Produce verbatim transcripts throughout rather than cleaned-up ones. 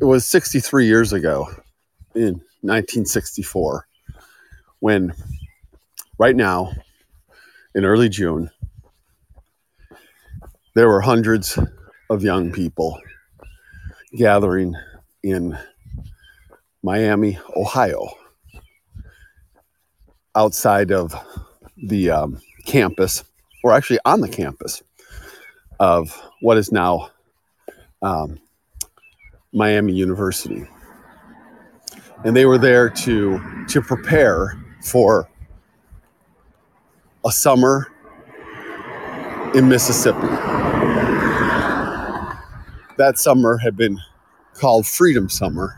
it was sixty-three years ago in nineteen sixty-four when right now in early June, there were hundreds of young people gathering in Miami, Ohio, outside of the um, campus, or actually on the campus of what is now um, Miami University. And they were there to, to prepare for a summer in Mississippi. That summer had been called Freedom Summer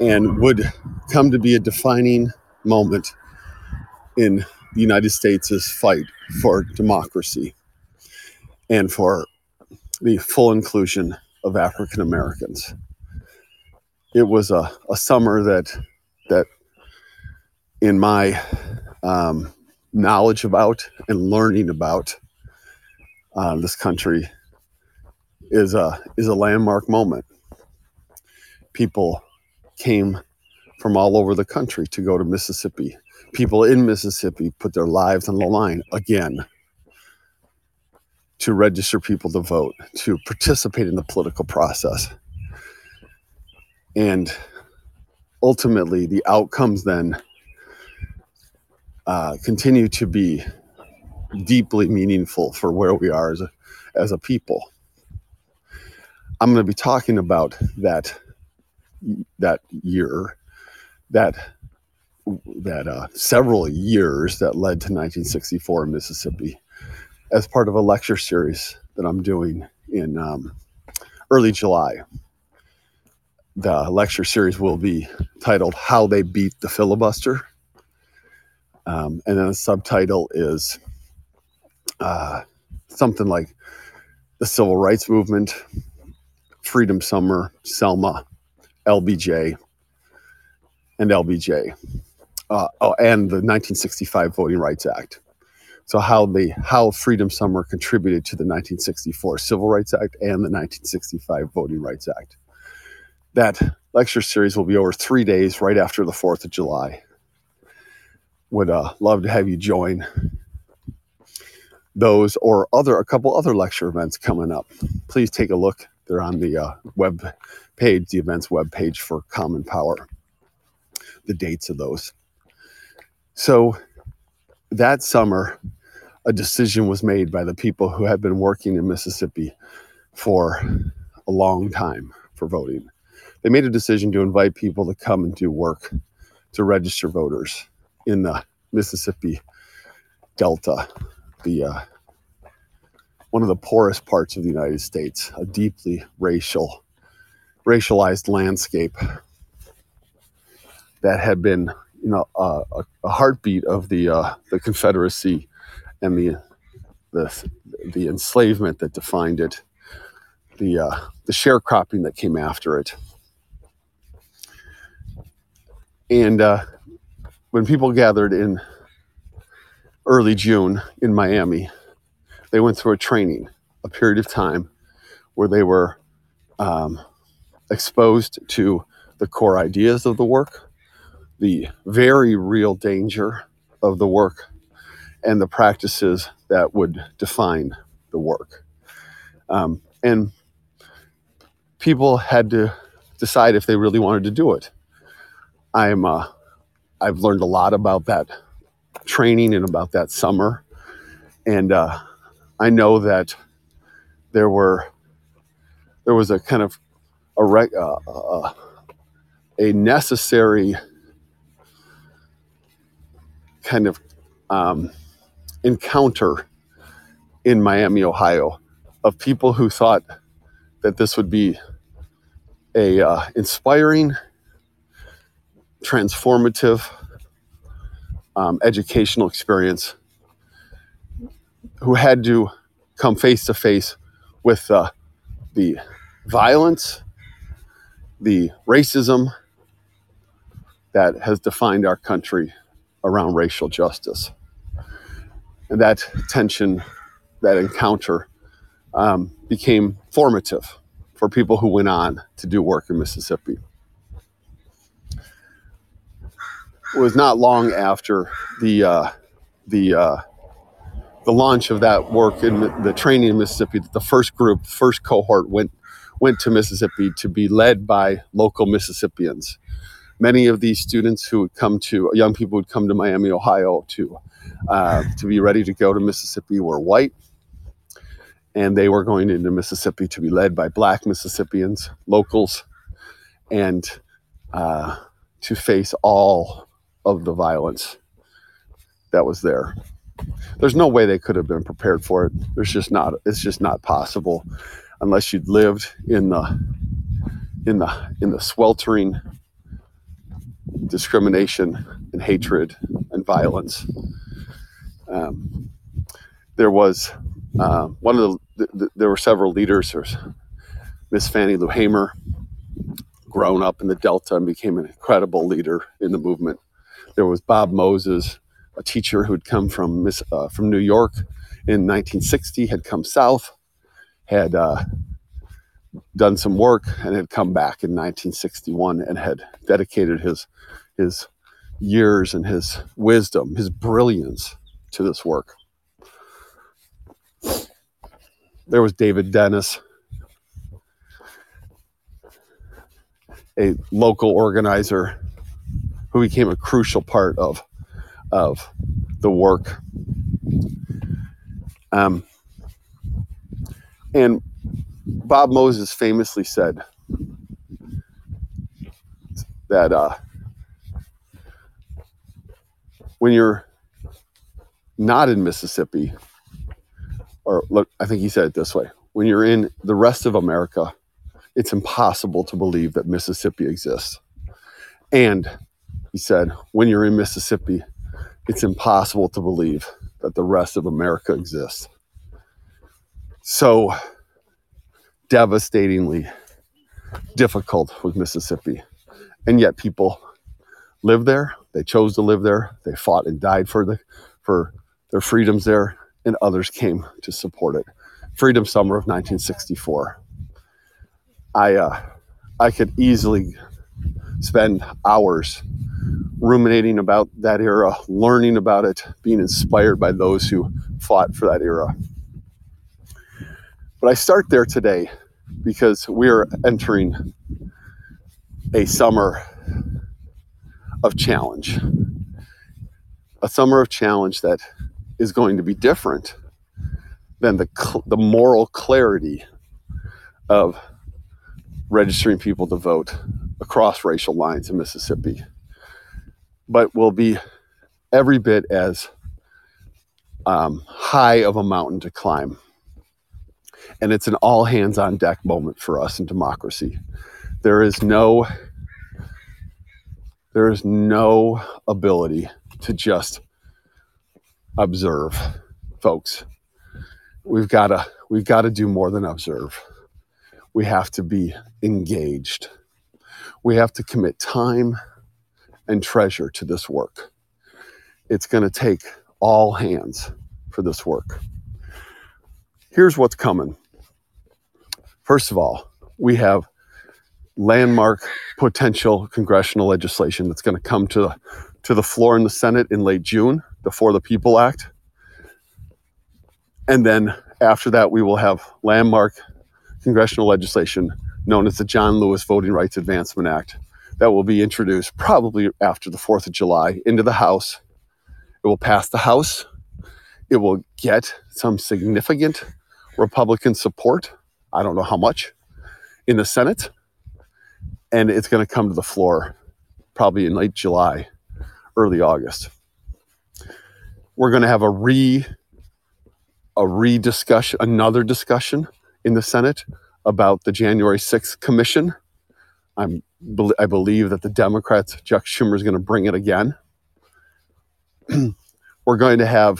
and would come to be a defining moment in the United States' fight for democracy and for the full inclusion of African Americans. It was a, a summer that, that in my um, knowledge about and learning about uh, this country is a, is a landmark moment. People came from all over the country to go to Mississippi. People in Mississippi put their lives on the line again to register people to vote, to participate in the political process. And ultimately, the outcomes then uh, continue to be deeply meaningful for where we are as a, as a people. I'm going to be talking about that that year, that that uh, several years that led to nineteen sixty-four in Mississippi as part of a lecture series that I'm doing in um, early July. The lecture series will be titled How They Beat the Filibuster. Um, and then the subtitle is uh, something like The Civil Rights Movement, Freedom Summer, Selma, L B J, and L B J, uh, oh, and the nineteen sixty-five Voting Rights Act. So how the how Freedom Summer contributed to the nineteen sixty-four Civil Rights Act and the nineteen sixty-five Voting Rights Act. That lecture series will be over three days right after the fourth of July. Would uh, love to have you join those or other a couple other lecture events coming up. Please take a look. They're on the uh, web page, the events web page for Common Power, the dates of those. So that summer, a decision was made by the people who had been working in Mississippi for a long time for voting. They made a decision to invite people to come and do work to register voters in the Mississippi Delta, the uh, one of the poorest parts of the United States, a deeply racial, racialized landscape that had been, you know, uh, a heartbeat of the uh, the Confederacy and the the the enslavement that defined it, the uh, the sharecropping that came after it. And uh, when people gathered in early June in Miami, they went through a training, a period of time where they were um, exposed to the core ideas of the work, the very real danger of the work, and the practices that would define the work. Um, and people had to decide if they really wanted to do it. I'm, uh, I've learned a lot about that training and about that summer. And uh, I know that there were, there was a kind of a, re- uh, uh, a necessary kind of um, encounter in Miami, Ohio, of people who thought that this would be a uh, inspiring, transformative um, educational experience, who had to come face to face with uh, the violence, the racism that has defined our country around racial justice. And that tension, that encounter um, became formative for people who went on to do work in Mississippi. It was not long after the uh, the uh, the launch of that work and the training in Mississippi that the first group, first cohort went went to Mississippi to be led by local Mississippians. Many of these students who would come to, young people would come to Miami, Ohio to uh, to be ready to go to Mississippi were white. And they were going into Mississippi to be led by black Mississippians, locals, and uh, to face all of the violence that was there. There's no way they could have been prepared for it. There's just not, it's just not possible unless you'd lived in the, in the, in the sweltering discrimination and hatred and violence. Um, there was Uh, one of the, the, there were several leaders. There's Miss Fannie Lou Hamer, grown up in the Delta and became an incredible leader in the movement. There was Bob Moses, a teacher who'd come from Miss uh, from New York in nineteen sixty, had come south, had uh, done some work, and had come back in nineteen sixty-one and had dedicated his his years and his wisdom, his brilliance to this work. There was David Dennis, a local organizer who became a crucial part of, of the work. Um, and Bob Moses famously said that uh, when you're not in Mississippi, or look, I think he said it this way. When you're in the rest of America, it's impossible to believe that Mississippi exists. And he said, when you're in Mississippi, it's impossible to believe that the rest of America exists. So devastatingly difficult was Mississippi. And yet people lived there. They chose to live there. They fought and died for the, for their freedoms there. And others came to support it. Freedom Summer of nineteen sixty-four. I uh, I could easily spend hours ruminating about that era, learning about it, being inspired by those who fought for that era. But I start there today because we are entering a summer of challenge. A summer of challenge that is going to be different than the cl- the moral clarity of registering people to vote across racial lines in Mississippi, but will be every bit as um, high of a mountain to climb. And it's an all hands on deck moment for us in democracy. There is no, there is no ability to just observe, folks. We've got to we've got to do more than observe. We have to be engaged. We have to commit time and treasure to this work. It's going to take all hands for this work. Here's what's coming. First of all, we have landmark potential congressional legislation that's going to come to the, to the floor in the Senate in late June. The For the People Act. And then after that, we will have landmark congressional legislation known as the John Lewis Voting Rights Advancement Act that will be introduced probably after the fourth of July into the House. It will pass the House. It will get some significant Republican support. I don't know how much in the Senate. And it's going to come to the floor probably in late July, early August. We're going to have a re, a rediscussion, another discussion in the Senate about the January sixth commission. I'm, I believe that the Democrats, Chuck Schumer, is going to bring it again. We're going to have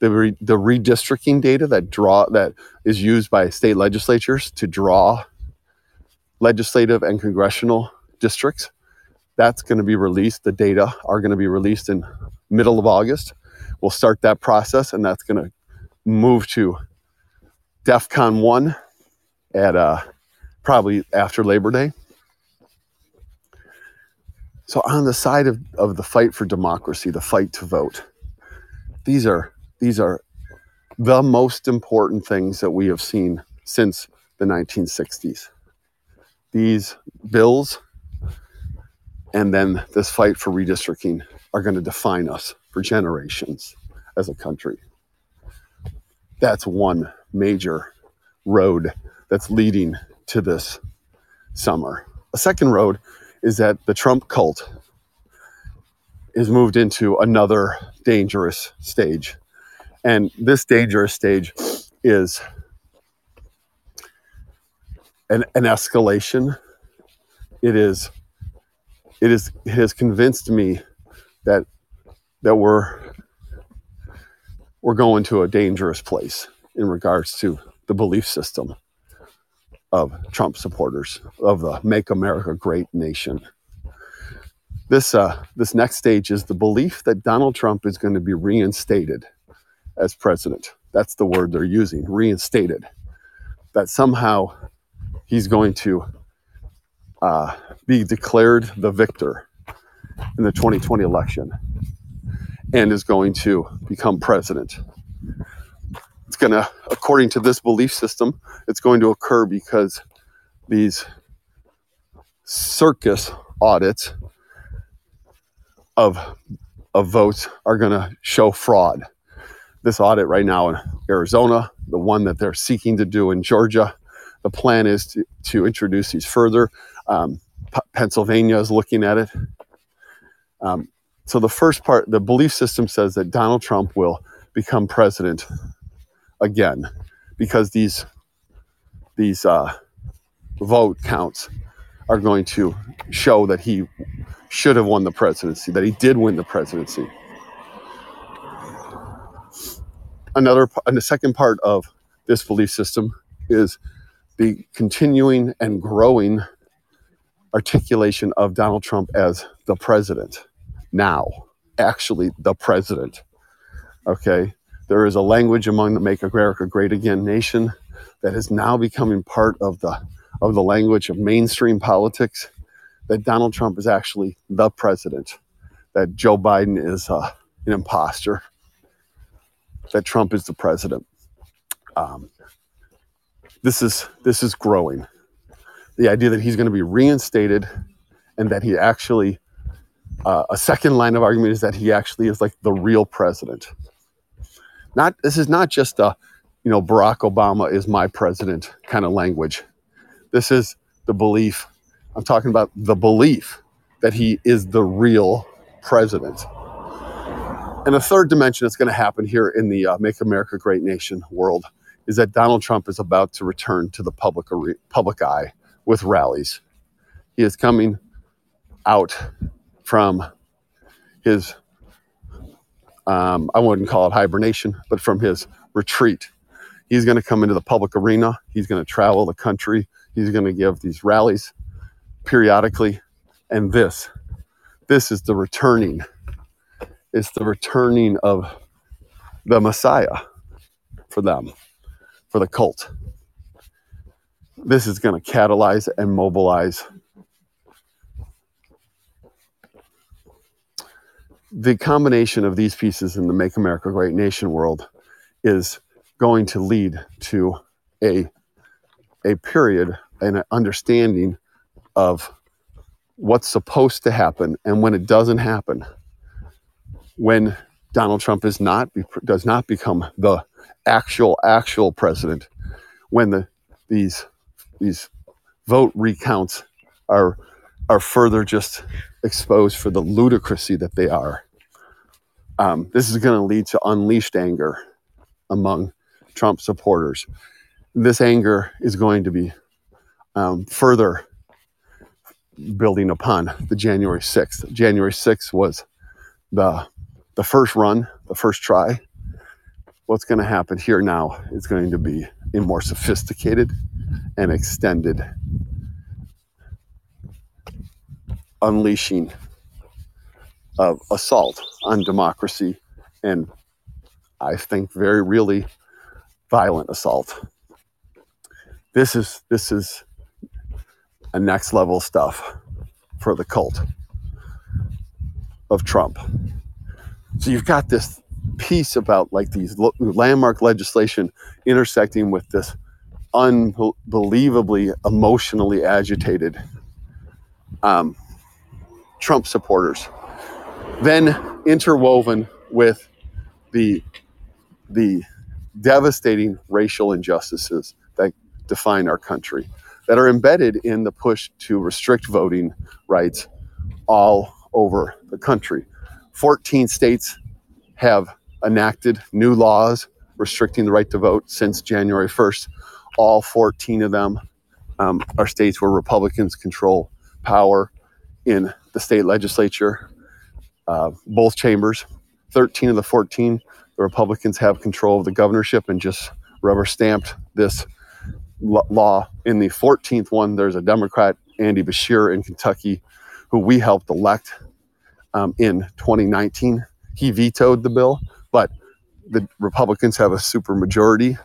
the re, the redistricting data that draw that is used by state legislatures to draw legislative and congressional districts. That's going to be released. The data are going to be released in middle of August. We'll start that process, and that's going to move to DEFCON one at uh, probably after Labor Day. So on the side of, of the fight for democracy, the fight to vote, these are these are the most important things that we have seen since the nineteen sixties. These bills and then this fight for redistricting are going to define us for generations as a country. That's one major road that's leading to this summer. A second road is that the Trump cult is moved into another dangerous stage. And this dangerous stage is an, an escalation. It is, it is, it has convinced me that, that we're, we're going to a dangerous place in regards to the belief system of Trump supporters, of the Make America Great Nation. This uh, this next stage is the belief that Donald Trump is going to be reinstated as president. That's the word they're using, reinstated. That somehow he's going to uh, be declared the victor in the twenty twenty election and is going to become president. It's going to, according to this belief system, it's going to occur because these circus audits of, of votes are going to show fraud. This audit right now in Arizona, the one that they're seeking to do in Georgia, the plan is to, to introduce these further. Um, P- Pennsylvania is looking at it. Um, so the first part, the belief system says that Donald Trump will become president again, because these these uh, vote counts are going to show that he should have won the presidency, that he did win the presidency. Another, and the second part of this belief system is the continuing and growing articulation of Donald Trump as the president. Now, actually the president, okay? There is a language among the Make America Great Again Nation that is now becoming part of the of the language of mainstream politics, that Donald Trump is actually the president, that Joe Biden is uh, an imposter, that Trump is the president. Um, this is this is growing. The idea that he's going to be reinstated and that he actually, uh, a second line of argument is that he actually is like the real president. Not, this is not just a, you know, Barack Obama is my president kind of language. This is the belief. I'm talking about the belief that he is the real president. And a third dimension that's going to happen here in the uh, Make America Great Nation world is that Donald Trump is about to return to the public are- public eye with rallies. He is coming out from his Um, I wouldn't call it hibernation, but from his retreat. He's going to come into the public arena. He's going to travel the country. He's going to give these rallies periodically. And this, this is the returning. It's the returning of the Messiah for them, for the cult. This is going to catalyze and mobilize the combination of these pieces in the Make America Great Nation world is going to lead to a, a period and an understanding of what's supposed to happen and when it doesn't happen. When Donald Trump is not, does not become the actual, actual president, when the, these, these vote recounts are, are further just exposed for the ludicrousy that they are. Um, this is going to lead to unleashed anger among Trump supporters. This anger is going to be um, further building upon the January sixth. January sixth was the, the first run, the first try. What's going to happen here now is going to be a more sophisticated and extended unleashing of assault on democracy, and I think very really violent assault. This is this is and next level stuff for the cult of Trump. So you've got this piece about like these landmark legislation intersecting with this unbelievably emotionally agitated um, Trump supporters, then interwoven with the the devastating racial injustices that define our country, that are embedded in the push to restrict voting rights all over the country. fourteen states have enacted new laws restricting the right to vote since January first. All fourteen of them um, are states where Republicans control power in the state legislature, uh, both chambers. thirteen of the fourteen, the Republicans have control of the governorship and just rubber stamped this l- law. In the fourteenth one, there's a Democrat, Andy Beshear in Kentucky, who we helped elect um, in twenty nineteen. He vetoed the bill, but the Republicans have a supermajority.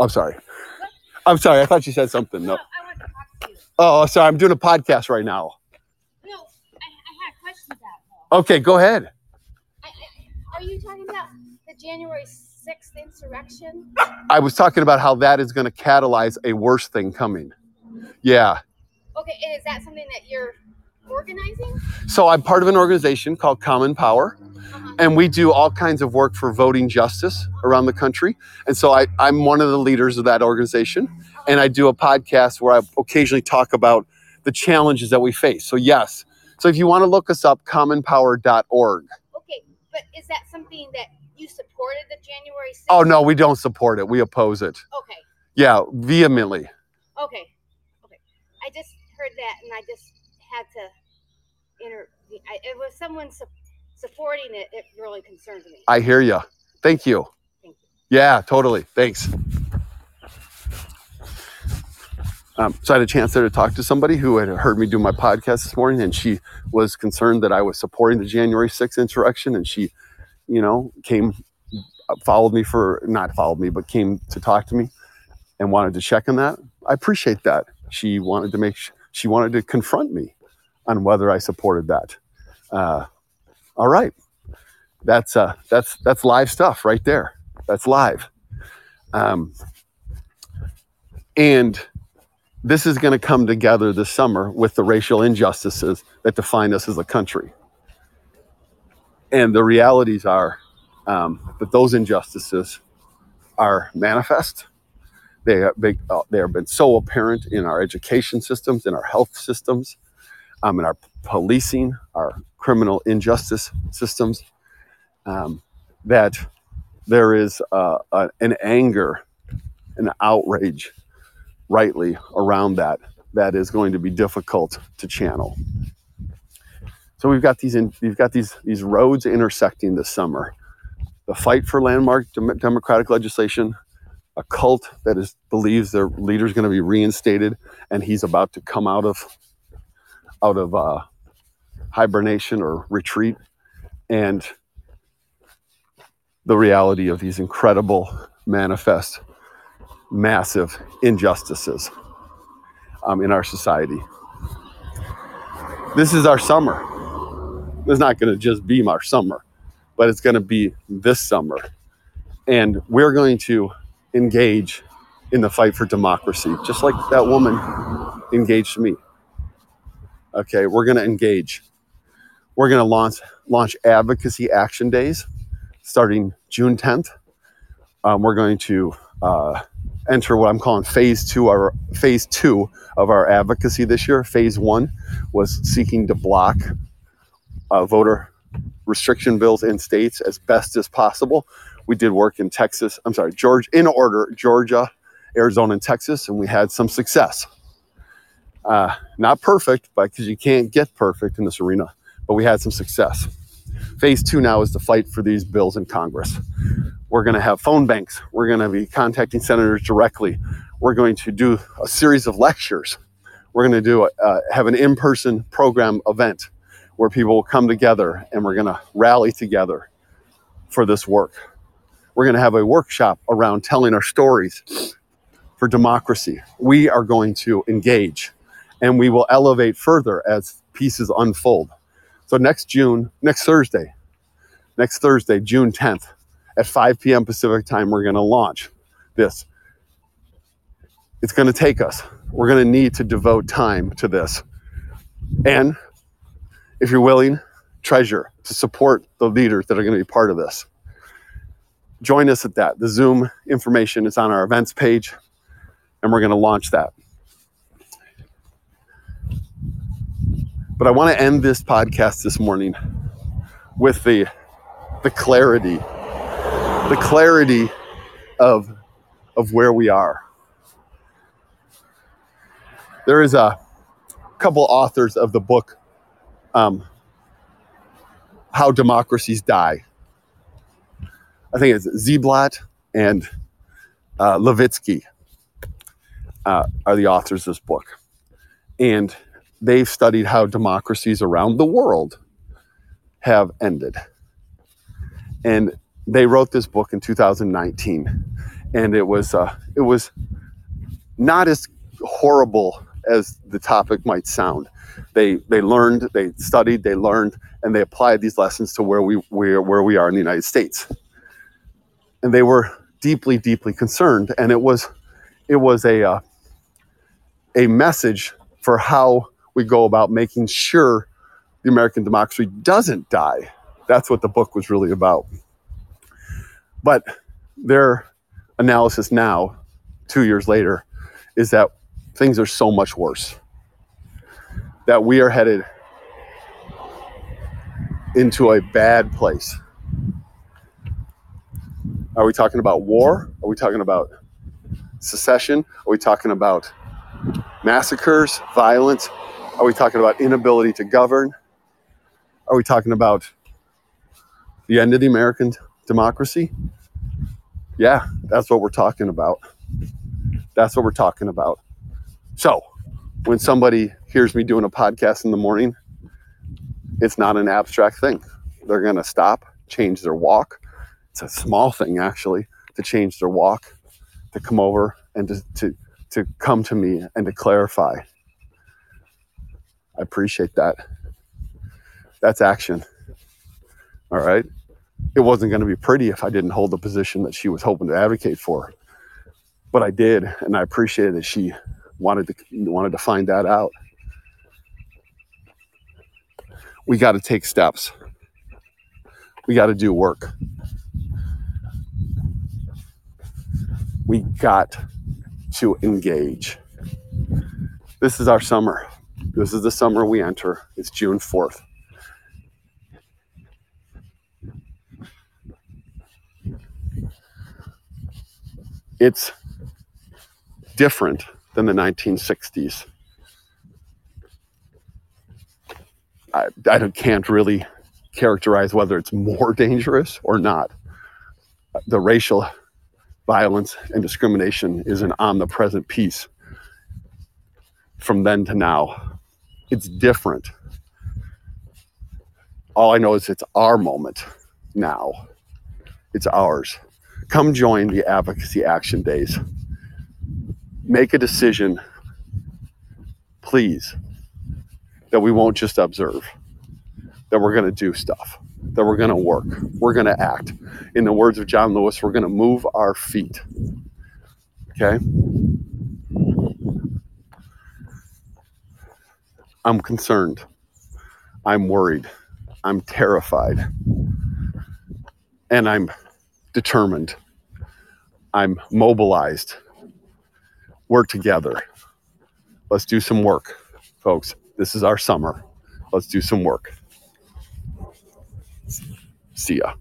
I'm sorry. I'm sorry. I thought you said something. No. Oh, sorry. I'm doing a podcast right now. No, I, I had questions about that. Okay, go ahead. I, I, are you talking about the January sixth insurrection? I was talking about how that is going to catalyze a worse thing coming. Yeah. Okay, and is that something that you're organizing? So I'm part of an organization called Common Power. Uh-huh. And we do all kinds of work for voting justice around the country. And so I, I'm one of the leaders of that organization. And I do a podcast where I occasionally talk about the challenges that we face. So yes. So if you want to look us up, common power dot org. Okay. But is that something that you supported, the January sixth? Oh, no, we don't support it. We oppose it. Okay. Yeah, vehemently. Okay. Okay. I just heard that and I just had to inter- I, it was someone su- supporting it. It really concerns me. I hear you. Thank you. Thank you. Yeah, totally. Thanks. Um, so I had a chance there to talk to somebody who had heard me do my podcast this morning, and she was concerned that I was supporting the January sixth insurrection, and she, you know, came, followed me for, not followed me, but came to talk to me and wanted to check on that. I appreciate that. She wanted to make, she wanted to confront me on whether I supported that. Uh, all right. That's, uh, that's, that's live stuff right there. That's live. Um, and this is going to come together this summer with the racial injustices that define us as a country. And the realities are um, that those injustices are manifest. They, are big, uh, they have been so apparent in our education systems, in our health systems, um, in our policing, our criminal injustice systems, um, that there is uh, a, an anger, an outrage, rightly, around that, that is going to be difficult to channel. So we've got these in, we've got these these roads intersecting this summer. The fight for landmark dem- democratic legislation, a cult that is believes their leader's going to be reinstated, and he's about to come out of out of uh, hibernation or retreat, and the reality of these incredible manifest massive injustices um, in our society. This is our summer. It's not going to just be our summer, but it's going to be this summer. And we're going to engage in the fight for democracy, just like that woman engaged me. Okay, we're going to engage. We're going to launch launch advocacy action days starting June tenth. Um, we're going to uh, enter what I'm calling phase two, our phase two of our advocacy this year. Phase one was seeking to block uh, voter restriction bills in states as best as possible. We did work in Texas, I'm sorry, Georgia, in order, Georgia, Arizona, and Texas, and we had some success. Uh, not perfect, but because you can't get perfect in this arena, but we had some success. Phase two now is the fight for these bills in Congress. We're going to have phone banks. We're going to be contacting senators directly. We're going to do a series of lectures. We're going to do a, uh, have an in-person program event where people will come together and we're going to rally together for this work. We're going to have a workshop around telling our stories for democracy. We are going to engage, and we will elevate further as pieces unfold. So next June, next Thursday, next Thursday, June tenth, at five p.m. Pacific time, we're going to launch this. It's going to take us. We're going to need to devote time to this. And if you're willing, treasure to support the leaders that are going to be part of this. Join us at that. The Zoom information is on our events page, and we're going to launch that. But I want to end this podcast this morning with the, the clarity, the clarity of, of where we are. There is a couple authors of the book, um, How Democracies Die. I think it's Ziblatt and uh, Levitsky uh, are the authors of this book. And they've studied how democracies around the world have ended. And they wrote this book in two thousand nineteen. And it was uh, it was not as horrible as the topic might sound. They they learned, they studied, they learned, and they applied these lessons to where we where, where we are in the United States. And they were deeply, deeply concerned. And it was, it was a, uh, a message for how we go about making sure the American democracy doesn't die. That's what the book was really about. But their analysis now, two years later, is that things are so much worse, that we are headed into a bad place. Are we talking about war? Are we talking about secession? Are we talking about massacres, violence? Are we talking about inability to govern? Are we talking about the end of the American democracy? Yeah, that's what we're talking about. That's what we're talking about. So when somebody hears me doing a podcast in the morning, it's not an abstract thing. They're going to stop, change their walk. It's a small thing, actually, to change their walk, to come over and to, to to come to me and to clarify. I appreciate that. That's action. All right? It wasn't going to be pretty if I didn't hold the position that she was hoping to advocate for. But I did, and I appreciated that she wanted to wanted to find that out. We got to take steps. We got to do work. We got to engage. This is our summer. This is the summer we enter. It's June fourth. It's different than the nineteen sixties. I, I can't really characterize whether it's more dangerous or not. The racial violence and discrimination is an omnipresent piece from then to now. It's different. All I know is it's our moment now. It's ours. Come join the Advocacy Action Days. Make a decision, please, that we won't just observe, that we're going to do stuff, that we're going to work, we're going to act. In the words of John Lewis, we're going to move our feet. Okay? I'm concerned. I'm worried. I'm terrified. And I'm determined. I'm mobilized. We're together. Let's do some work, folks. This is our summer. Let's do some work. See ya.